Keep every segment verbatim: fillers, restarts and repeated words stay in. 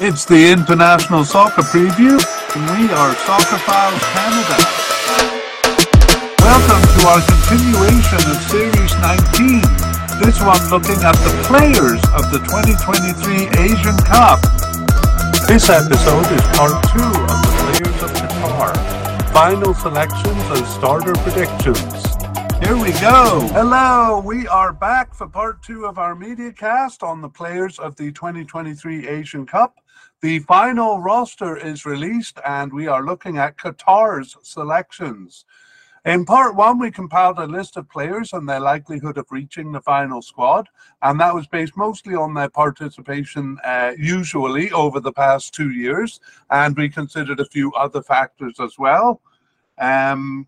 It's the International Soccer Preview, and we are Soccer Files Canada. Welcome to our continuation of Series nineteen, this one looking at the players of the twenty twenty-three Asian Cup. This episode is part two of the Players of Qatar, final selections and starter predictions. Here we go. Hello, we are back for part two of our media cast on the players of the twenty twenty-three Asian Cup. The final roster is released and we are looking at Qatar's selections. In part one, we compiled a list of players and their likelihood of reaching the final squad, and that was based mostly on their participation uh, usually over the past two years, and we considered a few other factors as well. Um,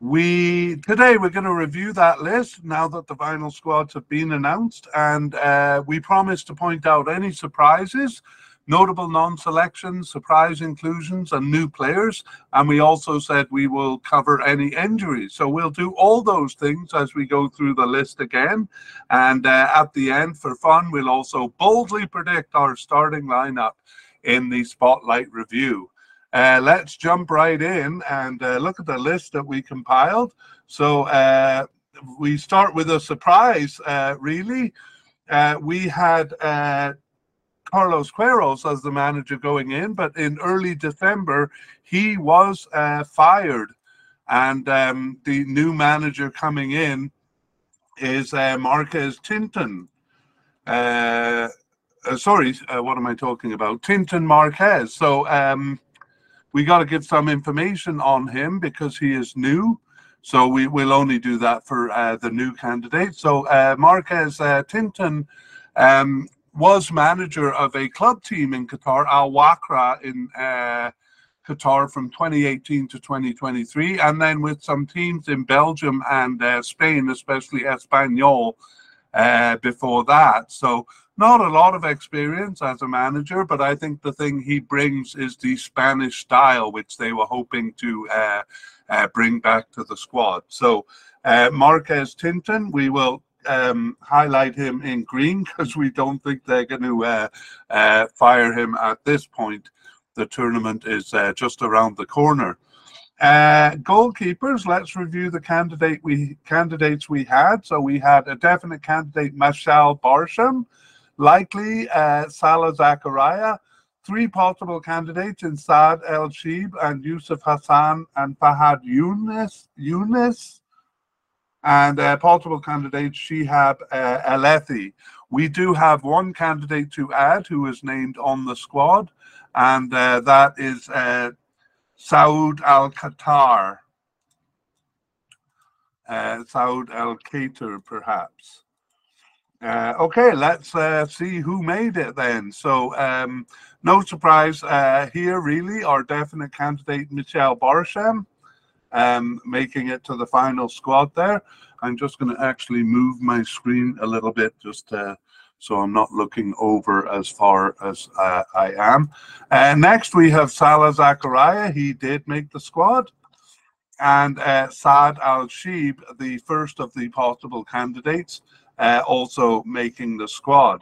We today we're going to review that list now that the final squads have been announced, and uh, we promise to point out any surprises, notable non-selections, surprise inclusions, and new players. And we also said we will cover any injuries. So we'll do all those things as we go through the list again. And uh, at the end, for fun, we'll also boldly predict our starting lineup in the Spotlight Review. Uh, let's jump right in and uh, look at the list that we compiled. So uh, we start with a surprise, uh, really. Uh, we had uh, Carlos Queiroz as the manager going in, but in early December, he was uh, fired. And um, the new manager coming in is uh, Marquez Tintin. Uh, uh, sorry, uh, what am I talking about? Tintin Marquez. So... Um, We got to give some information on him because he is new. So we will only do that for uh, the new candidate. So uh, Marquez uh, Tintin um, was manager of a club team in Qatar, Al Wakra in uh, Qatar from twenty eighteen to twenty twenty-three. And then with some teams in Belgium and uh, Spain, especially Espanyol uh, before that. So not a lot of experience as a manager, but I think the thing he brings is the Spanish style, which they were hoping to uh, uh, bring back to the squad. So uh, Marquez Tintin, we will um, highlight him in green because we don't think they're going to uh, uh, fire him at this point. The tournament is uh, just around the corner. Uh, goalkeepers, let's review the candidate we candidates we had. So we had a definite candidate, Meshaal Barsham. Likely, uh, Salah Zakaria, three possible candidates in Saad Al-Sheeb and Yousef Hassan and Fahad Yunus, Yunus. And uh, possible candidate Shihab uh, Alethi. We do have one candidate to add who is named on the squad, and uh, that is uh, Saoud Al-Khater. Uh, Saoud Al-Khater, perhaps. Uh, okay, let's uh, see who made it then. So, um, no surprise uh, here, really. Our definite candidate, Meshaal Barsham, um, making it to the final squad there. I'm just going to actually move my screen a little bit just uh, so I'm not looking over as far as uh, I am. Uh, next, we have Salah Zakaria. He did make the squad. And uh, Saad Al-Sheeb, the first of the possible candidates, Uh, also making the squad.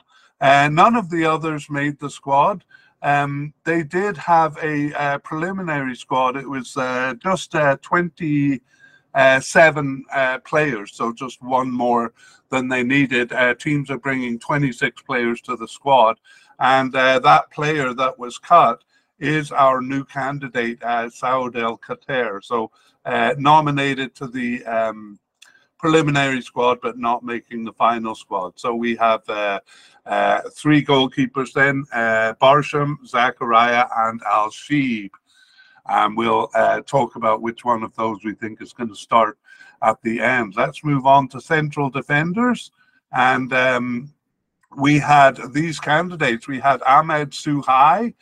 Uh, none of the others made the squad. Um, they did have a uh, preliminary squad. It was uh, just uh, twenty-seven uh, players, so just one more than they needed. Uh, teams are bringing twenty-six players to the squad, and uh, that player that was cut is our new candidate, uh, Saoud Al-Khater, so uh, nominated to the... Um, preliminary squad, but not making the final squad. So we have uh, uh, three goalkeepers then, uh, Barsham, Zakaria, and Al-Sheeb. And we'll uh, talk about which one of those we think is going to start at the end. Let's move on to central defenders. And um, we had these candidates. We had Ahmed Suhail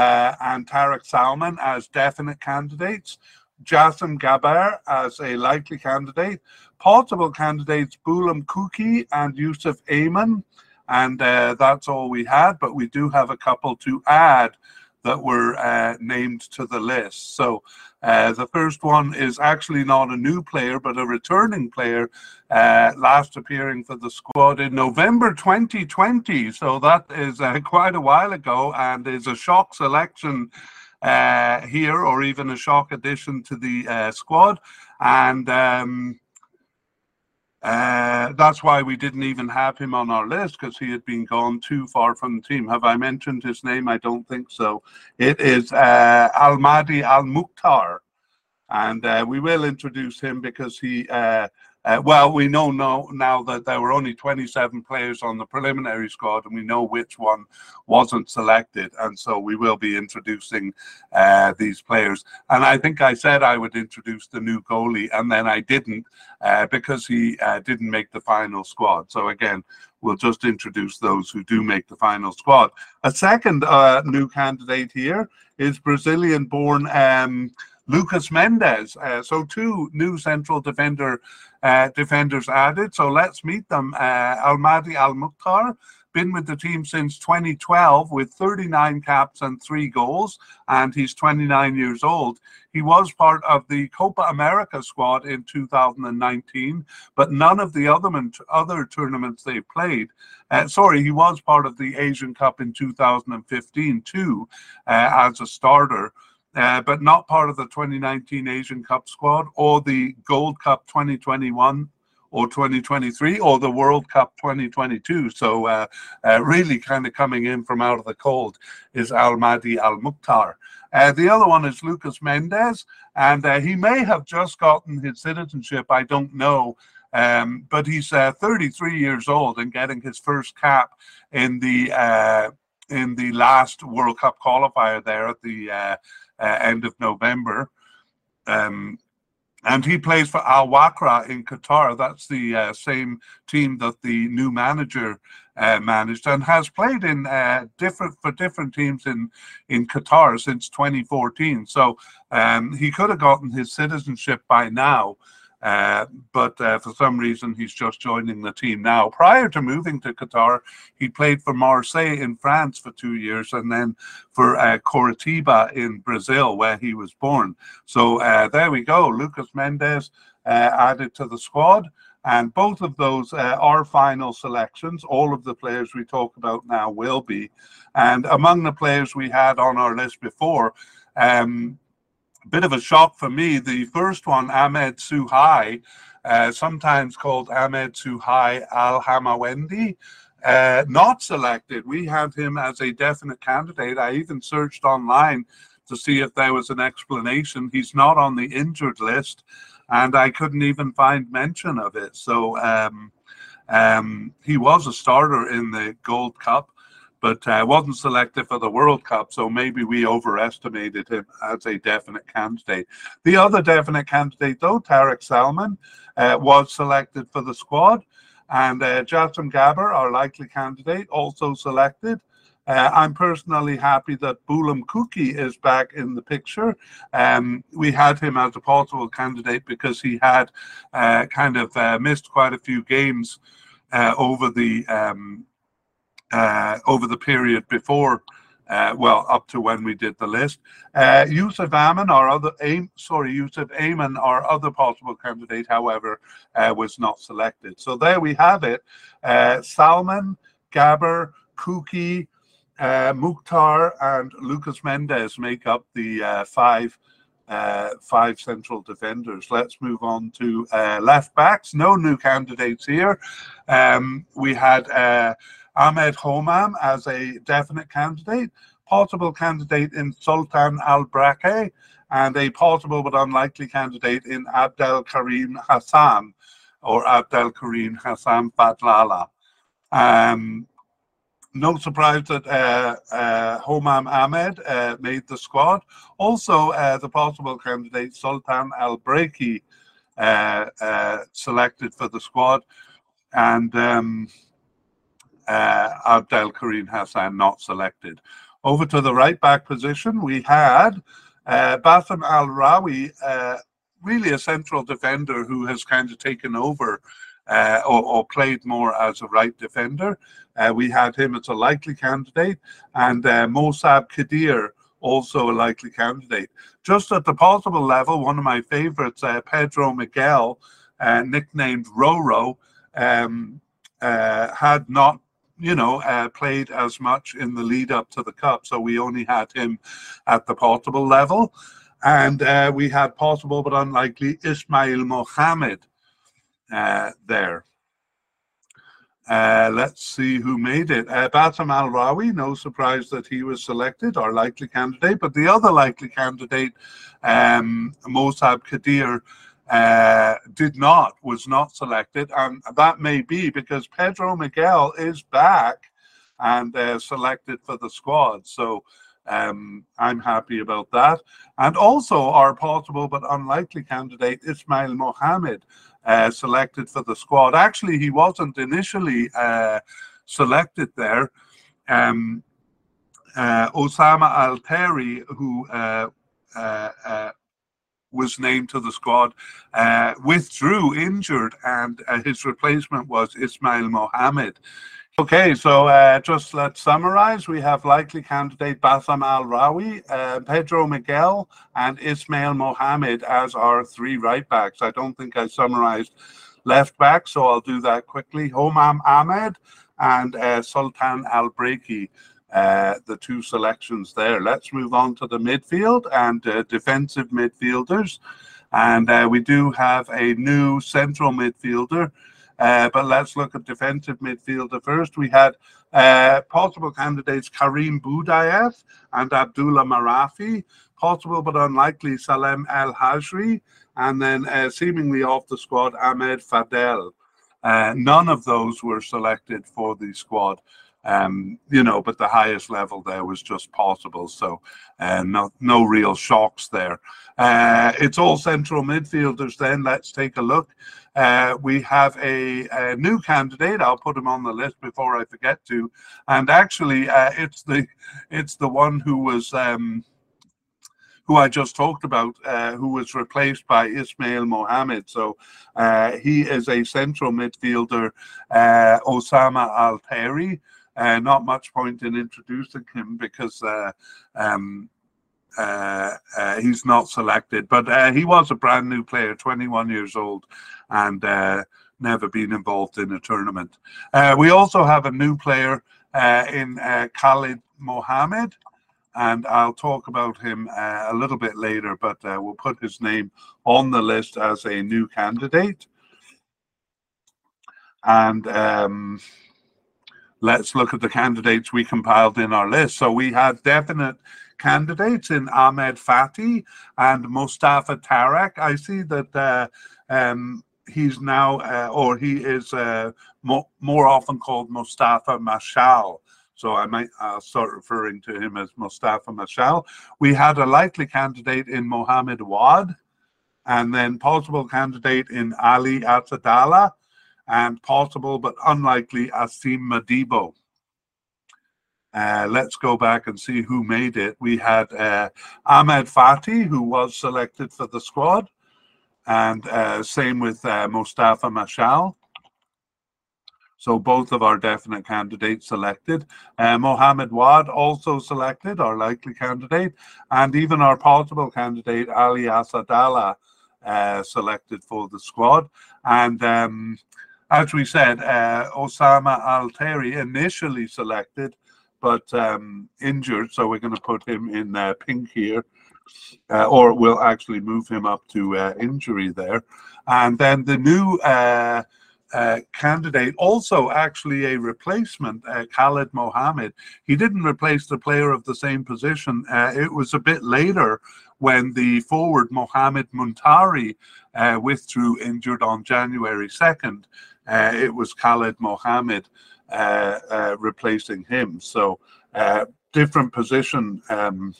uh, and Tarek Salman as definite candidates. Jassim Gabbar as a likely candidate. Possible candidates, Boualem Khoukhi and Yousef Ayman. And uh, that's all we had, but we do have a couple to add that were uh, named to the list. So uh, the first one is actually not a new player, but a returning player, uh, last appearing for the squad in November twenty twenty. So that is uh, quite a while ago, and is a shock selection uh, here, or even a shock addition to the uh, squad. And um, Uh, that's why we didn't even have him on our list, because he had been gone too far from the team. Have I mentioned his name? I don't think so. It is uh, Al Mahdi Al Mukhtar, and uh, we will introduce him because he, uh, uh, well, we know now, now that there were only twenty-seven players on the preliminary squad, and we know which one wasn't selected, and so we will be introducing uh, these players. And I think I said I would introduce the new goalie, and then I didn't, uh, because he uh, didn't make the final squad. So again, we'll just introduce those who do make the final squad. A second uh, new candidate here is Brazilian-born um, Lucas Mendes. Uh, so two new central defender uh, defenders added. So let's meet them. Uh, Al Mahdi Al Mukhtar, been with the team since twenty twelve with thirty-nine caps and three goals, and he's twenty-nine years old. He was part of the Copa America squad in two thousand nineteen, but none of the other, other tournaments they played. Uh, sorry, he was part of the Asian Cup in two thousand fifteen too, uh, as a starter. Uh, but not part of the twenty nineteen Asian Cup squad, or the Gold Cup twenty twenty-one or twenty twenty-three, or the World Cup twenty twenty-two. So uh, uh, really kind of coming in from out of the cold is Al Mahdi Al Mukhtar. Uh, the other one is Lucas Mendes, and uh, he may have just gotten his citizenship, I don't know, um, but he's uh, thirty-three years old and getting his first cap in the uh, in the last World Cup qualifier there at the uh, Uh, end of November. Um, and he plays for Al Wakra in Qatar. That's the uh, same team that the new manager uh, managed, and has played in uh, different for different teams in, in Qatar since twenty fourteen. So um, he could have gotten his citizenship by now, uh, but uh, for some reason he's just joining the team now. Prior to moving to Qatar, he played for Marseille in France for two years, and then for uh, Coritiba in Brazil, where he was born. So uh, there we go, Lucas Mendes uh, added to the squad, and both of those uh, are final selections. All of the players we talk about now will be, and among the players we had on our list before, um, bit of a shock for me. The first one, Ahmed Suhail, uh, sometimes called Ahmed Suhail Al-Hamawendi, uh, not selected. We had him as a definite candidate. I even searched online to see if there was an explanation. He's not on the injured list, and I couldn't even find mention of it. So um, um, he was a starter in the Gold Cup, but uh, wasn't selected for the World Cup, so maybe we overestimated him as a definite candidate. The other definite candidate, though, Tarek Salman, uh, was selected for the squad, and uh, Jassim Gabbar, our likely candidate, also selected. Uh, I'm personally happy that Boualem Khoukhi is back in the picture. Um, we had him as a possible candidate because he had uh, kind of uh, missed quite a few games uh, over the... Um, Uh, over the period before, uh, well, up to when we did the list. Uh, Yousef Ayman, our other aim, sorry, Yousef Ayman, our other possible candidate, however, uh, was not selected. So there we have it: uh, Salman, Gabbar, Khoukhi, uh, Mukhtar, and Lucas Mendes make up the uh, five. Uh, five central defenders. Let's move on to uh, left backs. No new candidates here. Um, we had uh, Ahmed Homam as a definite candidate, possible candidate in Sultan Al Braqi, and a possible but unlikely candidate in Abdelkarim Hassan, or Abdelkarim Hassan Badlala. Um, No surprise that uh, uh, Homam Ahmed uh, made the squad. Also, uh, the possible candidate Sultan Al-Braqi uh, uh, selected for the squad, and um, uh, Abdelkarim Hassan not selected. Over to the right-back position, we had uh, Bassam Al-Rawi, uh, really a central defender who has kind of taken over Uh, or, or played more as a right defender. Uh, we had him as a likely candidate, and uh, Mosab Kadir also a likely candidate. Just at the possible level, one of my favorites, uh, Pedro Miguel, uh, nicknamed Roro, um, uh, had not, you know, uh, played as much in the lead up to the Cup. So we only had him at the possible level. And uh, we had possible but unlikely Ismaeel Mohammad uh, there. Uh, let's see who made it. Uh, Bassam Al-Rawi, no surprise that he was selected, our likely candidate. But the other likely candidate, um, Mosab Kadir, uh, did not, was not selected. And that may be because Pedro Miguel is back and uh, selected for the squad. So um, I'm happy about that. And also our possible but unlikely candidate, Ismaeel Mohammad, Uh, selected for the squad. Actually, he wasn't initially uh, selected there. Um, uh, Osama Al-Tairi, who uh, uh, uh, was named to the squad, uh, withdrew injured, and uh, his replacement was Ismaeel Mohammad. Okay, so uh, just let's summarize. We have likely candidate Bassam Al-Rawi, uh, Pedro Miguel, and Ismaeel Mohammad as our three right-backs. I don't think I summarized left-back, so I'll do that quickly. Homam Ahmed and uh, Sultan Al-Breiki, uh, the two selections there. Let's move on to the midfield and uh, defensive midfielders. And uh, we do have a new central midfielder. Uh, but let's look at defensive midfielder first. We had uh, possible candidates Karim Boudaeff and Abdullah Marafi, possible but unlikely Salem El-Hajri, and then uh, seemingly off the squad Ahmed Fadel. Uh, none of those were selected for the squad, um, you know, but the highest level there was just possible, so uh, no, no real shocks there. Uh, it's all central midfielders then. Let's take a look. Uh, we have a, a new candidate. I'll put him on the list before I forget to. And actually, uh, it's the it's the one who was um, who I just talked about, uh, who was replaced by Ismaeel Mohammad. So uh, he is a central midfielder, uh, Osama Al-Tairi. Uh, not much point in introducing him because. Uh, um, Uh, uh, he's not selected, but uh, he was a brand new player, twenty-one years old, and uh, never been involved in a tournament. Uh, we also have a new player uh, in uh, Khalid Mohammed, and I'll talk about him uh, a little bit later, but uh, we'll put his name on the list as a new candidate. And um, let's look at the candidates we compiled in our list. So we had definite candidates in Ahmed Fathi and Mostafa Tarek. I see that uh, um, he's now, uh, or he is uh, mo more often called Mostafa Meshaal. So I might I'll start referring to him as Mostafa Meshaal. We had a likely candidate in Mohammed Waad, and then possible candidate in Ali Assadalla, and possible but unlikely Asim Madibo. Uh, let's go back and see who made it. We had uh, Ahmed Fathi, who was selected for the squad, and uh, same with uh, Mostafa Meshaal. So both of our definite candidates selected. Uh, Mohammed Waad also selected, our likely candidate, and even our possible candidate, Ali Assadalla, uh, selected for the squad. And um, as we said, uh, Osama Al-Tairi initially selected, but um, injured, so we're going to put him in uh, pink here, uh, or we'll actually move him up to uh, injury there. And then the new uh, uh, candidate, also actually a replacement, uh, Khalid Mohammed. He didn't replace the player of the same position. Uh, it was a bit later when the forward Mohammed Muntari uh, withdrew injured on January second. Uh, it was Khalid Mohammed Uh, uh, replacing him. So uh, different position um,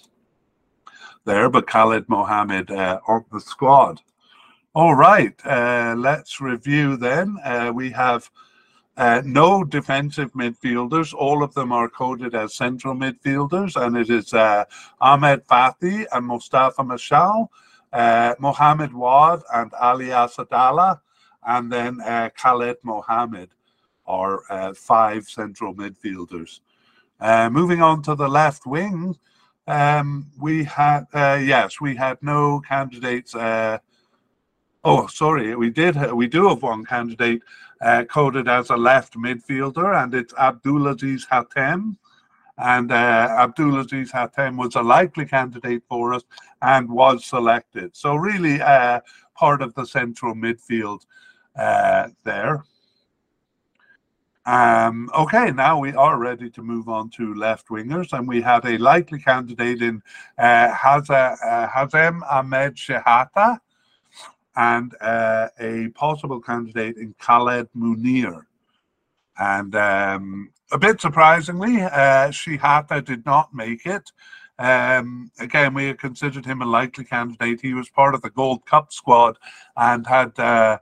there, but Khalid Mohammed uh, on the squad. All right, uh, let's review then. Uh, we have uh, no defensive midfielders. All of them are coded as central midfielders, and it is uh, Ahmed Fathi and Mostafa Meshaal, uh, Mohammed Waad and Ali Assadalla, and then uh, Khalid Mohammed. Are uh, five central midfielders. Uh, moving on to the left wing, Um, we had, uh, yes, we had no candidates. Uh, oh, sorry, we did. We do have one candidate uh, coded as a left midfielder, and it's Abdulaziz Hatem. And uh, Abdulaziz Hatem was a likely candidate for us and was selected. So really uh, part of the central midfield uh, there. Um, okay, now we are ready to move on to left-wingers, and we had a likely candidate in uh, Haza, uh, Hazem Ahmed Shehata and uh, a possible candidate in Khaled Munir. And um, a bit surprisingly, uh, Shehata did not make it. Um, again, we had considered him a likely candidate. He was part of the Gold Cup squad and had... Uh,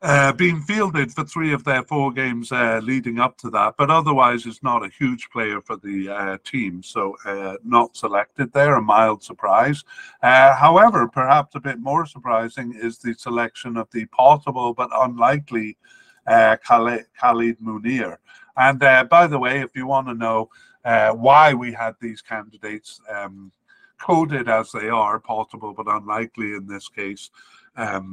Uh, being fielded for three of their four games uh, leading up to that, but otherwise is not a huge player for the uh, team, so uh, not selected there, a mild surprise. Uh, however, perhaps a bit more surprising is the selection of the possible but unlikely uh, Khalid, Khalid Munir. And uh, by the way, if you want to know uh, why we had these candidates um, coded as they are, possible but unlikely in this case, um,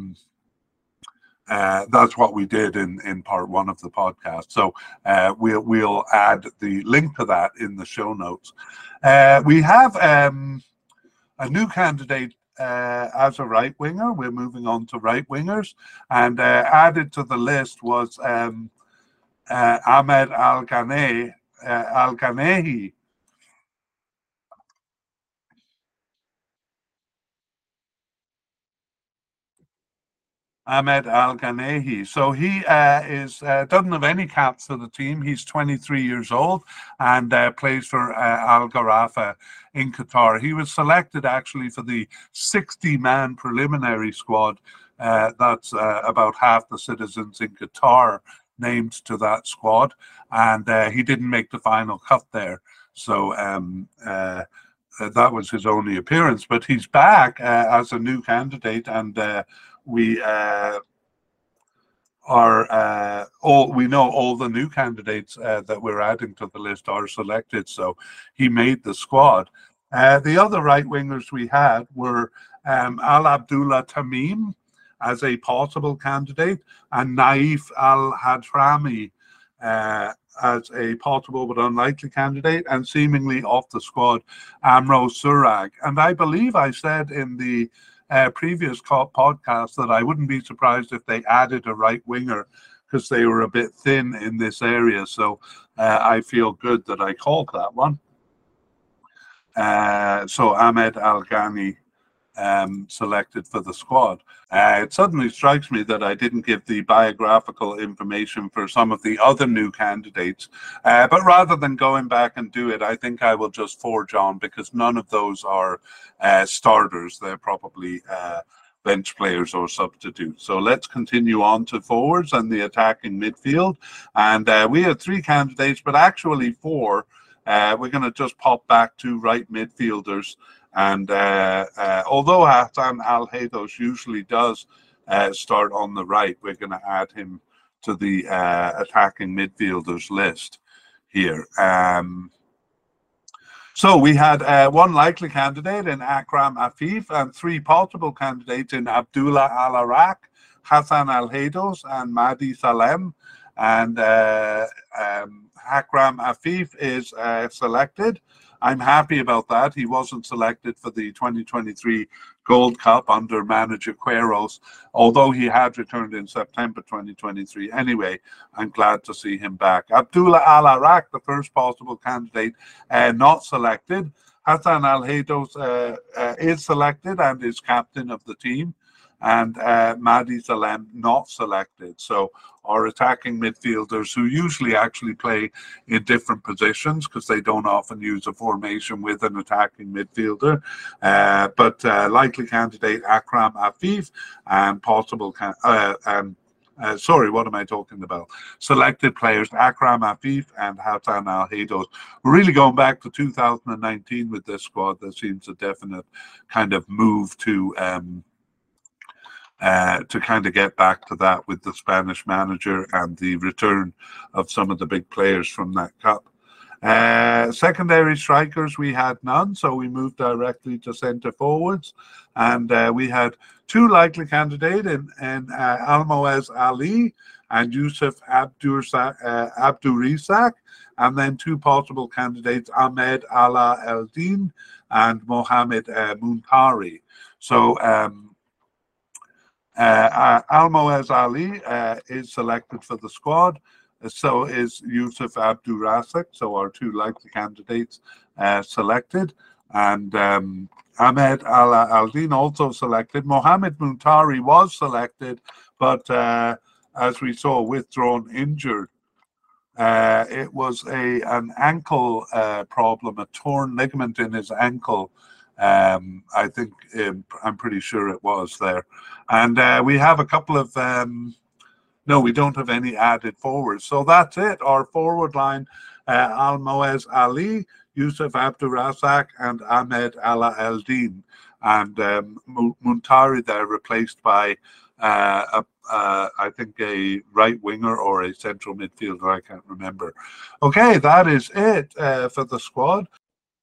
Uh, that's what we did in, in part one of the podcast. So uh, we'll, we'll add the link to that in the show notes. Uh, we have um, a new candidate uh, as a right winger. We're moving on to right wingers. And uh, added to the list was um, uh, Ahmed Al-Ghanehi. Uh, Al-Ghanehi. Ahmed Al-Ghanehi. So he uh, is uh, doesn't have any caps for the team. He's twenty-three years old and uh, plays for uh, Al Gharafa in Qatar. He was selected actually for the sixty-man preliminary squad. Uh, that's uh, about half the citizens in Qatar named to that squad. And uh, he didn't make the final cut there. So um, uh, that was his only appearance. But he's back uh, as a new candidate, and uh, we uh, are uh, all we know all the new candidates uh, that we're adding to the list are selected, so he made the squad. Uh, the other right wingers we had were um, Al Abdullah Tamim as a possible candidate and Naif Al Hadrami uh, as a possible but unlikely candidate, and seemingly off the squad Amro Surag. And I believe I said in the Uh, previous podcast that I wouldn't be surprised if they added a right winger because they were a bit thin in this area, so uh, I feel good that I called that one. Uh, so Ahmed Al-Ghanehi um, selected for the squad. Uh, it suddenly strikes me that I didn't give the biographical information for some of the other new candidates, uh, but rather than going back and do it, I think I will just forge on, because none of those are uh, starters. They're probably uh, bench players or substitutes. So let's continue on to forwards and the attacking midfield. And uh, we had three candidates, but actually four. Uh, we're going to just pop back to right midfielders. And uh, uh, although Hassan Al-Haydos usually does uh, start on the right, we're going to add him to the uh, attacking midfielders list here. Um, so we had uh, one likely candidate in Akram Afif and three possible candidates in Abdullah Al-Araq, Hassan Al-Haydos, and Mahdi Salem. And uh, um, Akram Afif is uh, selected. I'm happy about that. He wasn't selected for the twenty twenty-three Gold Cup under manager Queiroz, although he had returned in September twenty twenty-three. Anyway, I'm glad to see him back. Abdullah Al-Araq, the first possible candidate, uh, not selected. Hassan Al-Haydos uh, uh, is selected and is captain of the team. And uh, Mahdi Salem not selected. So our attacking midfielders, who usually actually play in different positions because they don't often use a formation with an attacking midfielder, uh, but uh, likely candidate Akram Afif and possible can uh, and Uh, sorry, what am I talking about? Selected players, Akram Afif and Hassan Al-Haydos. We're really going back to two thousand nineteen with this squad. There seems a definite kind of move to... Um, Uh, to kind of get back to that with the Spanish manager and the return of some of the big players from that cup. Uh, secondary strikers, we had none, so we moved directly to centre forwards. And uh, we had two likely candidates in, in uh, Almoez Ali and Yousef Abdurisaq, uh, Abdurisaq, and then two possible candidates, Ahmed Alaaeldin and Mohammed uh, Muntari. So um, uh, Almoez Ali uh, is selected for the squad. So is Yousef Abdurisaq. So our two likely candidates uh, selected, and um, Ahmed Alaaeldin also selected. Mohammed Muntari was selected, but uh, as we saw, withdrawn injured. Uh, it was a an ankle uh, problem, a torn ligament in his ankle. Um, I think um, I'm pretty sure it was there, and uh, we have a couple of. Um, No, we don't have any added forwards. So that's it. Our forward line, uh, Almoez Ali, Yousef Abdurisaq, and Ahmed Alaaeldin. And um, Muntari there replaced by, uh, a, uh, I think, a right winger or a central midfielder. I can't remember. Okay, that is it uh, for the squad.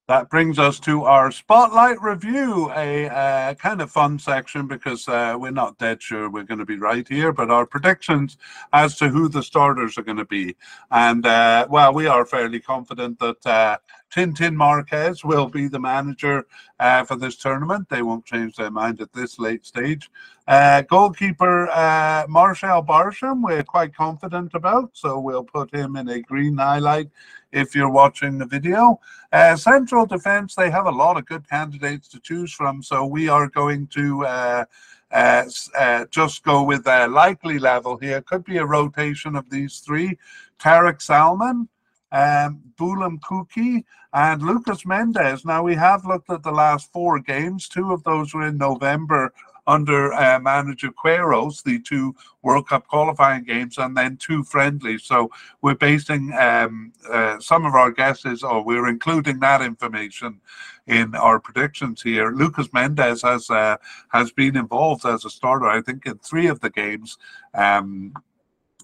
That brings us to our Spotlight Review, a uh, kind of fun section because uh, we're not dead sure we're going to be right here, but our predictions as to who the starters are going to be. And, uh, well, we are fairly confident that uh, Tintin Marquez will be the manager uh, for this tournament. They won't change their mind at this late stage. Uh, goalkeeper uh, Meshaal Barsham, we're quite confident about, so we'll put him in a green highlight if you're watching the video. Uh, central defence, they have a lot of good candidates to choose from, so we are going to uh, uh, uh, just go with a likely level here. Could be a rotation of these three. Tarek Salman, um, Boualem Khoukhi, and Lucas Mendes. Now, we have looked at the last four games. Two of those were in November under uh, manager Queiroz, the two World Cup qualifying games, and then two friendlies. So we're basing um, uh, some of our guesses, or we're including that information in our predictions here. Lucas Mendes has uh, has been involved as a starter, I think, in three of the games, um,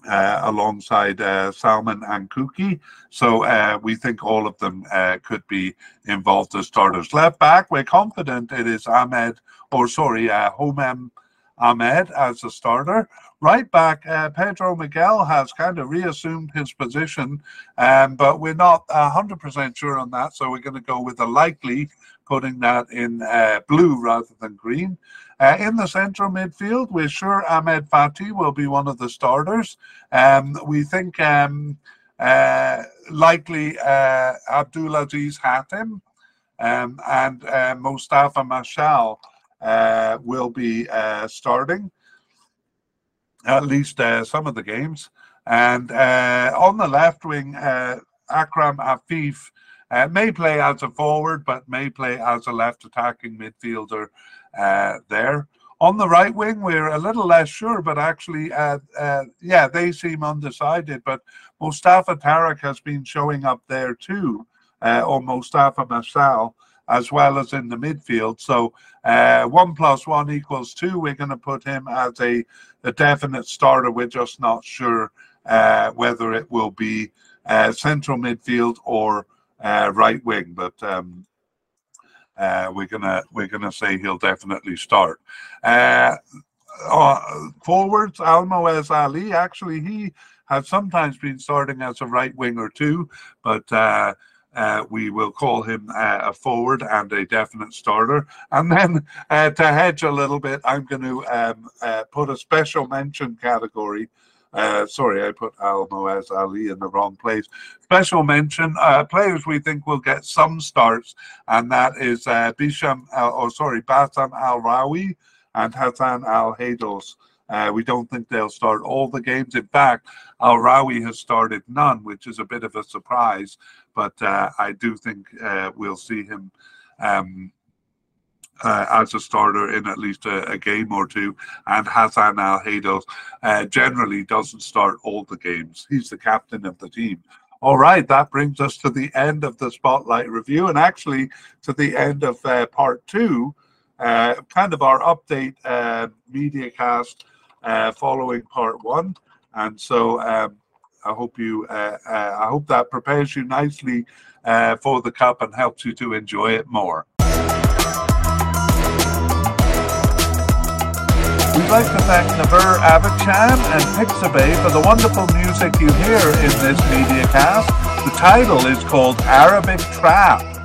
uh, alongside uh, Salman and Khoukhi. So uh, we think all of them uh, could be involved as starters. Left back, we're confident it is Ahmed Or, sorry, uh, Homam Ahmed as a starter. Right back, uh, Pedro Miguel has kind of reassumed his position, um, but we're not one hundred percent sure on that, so we're going to go with the likely, putting that in uh, blue rather than green. Uh, in the central midfield, we're sure Ahmed Fathi will be one of the starters. Um, we think um, uh, likely uh, Abdulaziz Hatem um, and uh, Mostafa Meshaal uh will be uh starting at least uh, some of the games. And uh on the left wing, uh Akram Afif uh, may play as a forward but may play as a left attacking midfielder uh there. On the right wing, we're a little less sure, but actually uh, uh yeah, they seem undecided, but Mostafa Tarek has been showing up there too, uh or Mostafa Meshaal, as well as in the midfield. So uh, one plus one equals two. We're going to put him as a, a definite starter. We're just not sure uh, whether it will be uh, central midfield or uh, right wing, but um, uh, we're gonna we're gonna say he'll definitely start. Uh, uh, forwards, Almoez Ali. Actually, he has sometimes been starting as a right winger too, but. Uh, Uh, we will call him uh, a forward and a definite starter. And then uh, to hedge a little bit, I'm going to um, uh, put a special mention category. Uh, sorry, I put Almoez Ali in the wrong place. Special mention, uh, players we think will get some starts, and that is uh, Bisham, uh, or sorry, Bassam Al-Rawi and Hassan Al-Haydos. Uh, we don't think they'll start all the games. In fact, Al-Rawi has started none, which is a bit of a surprise. But uh, I do think uh, we'll see him um, uh, as a starter in at least a, a game or two. And Hassan Al-Haydos uh, generally doesn't start all the games. He's the captain of the team. All right, that brings us to the end of the Spotlight Review, and actually to the end of uh, part two, uh, kind of our update uh, media cast uh, following part one. And so... Um, I hope you uh, uh, I hope that prepares you nicely uh, for the cup and helps you to enjoy it more. We'd like to thank Naver Avachan and Pixabay for the wonderful music you hear in this media cast. The title is called Arabic Trap.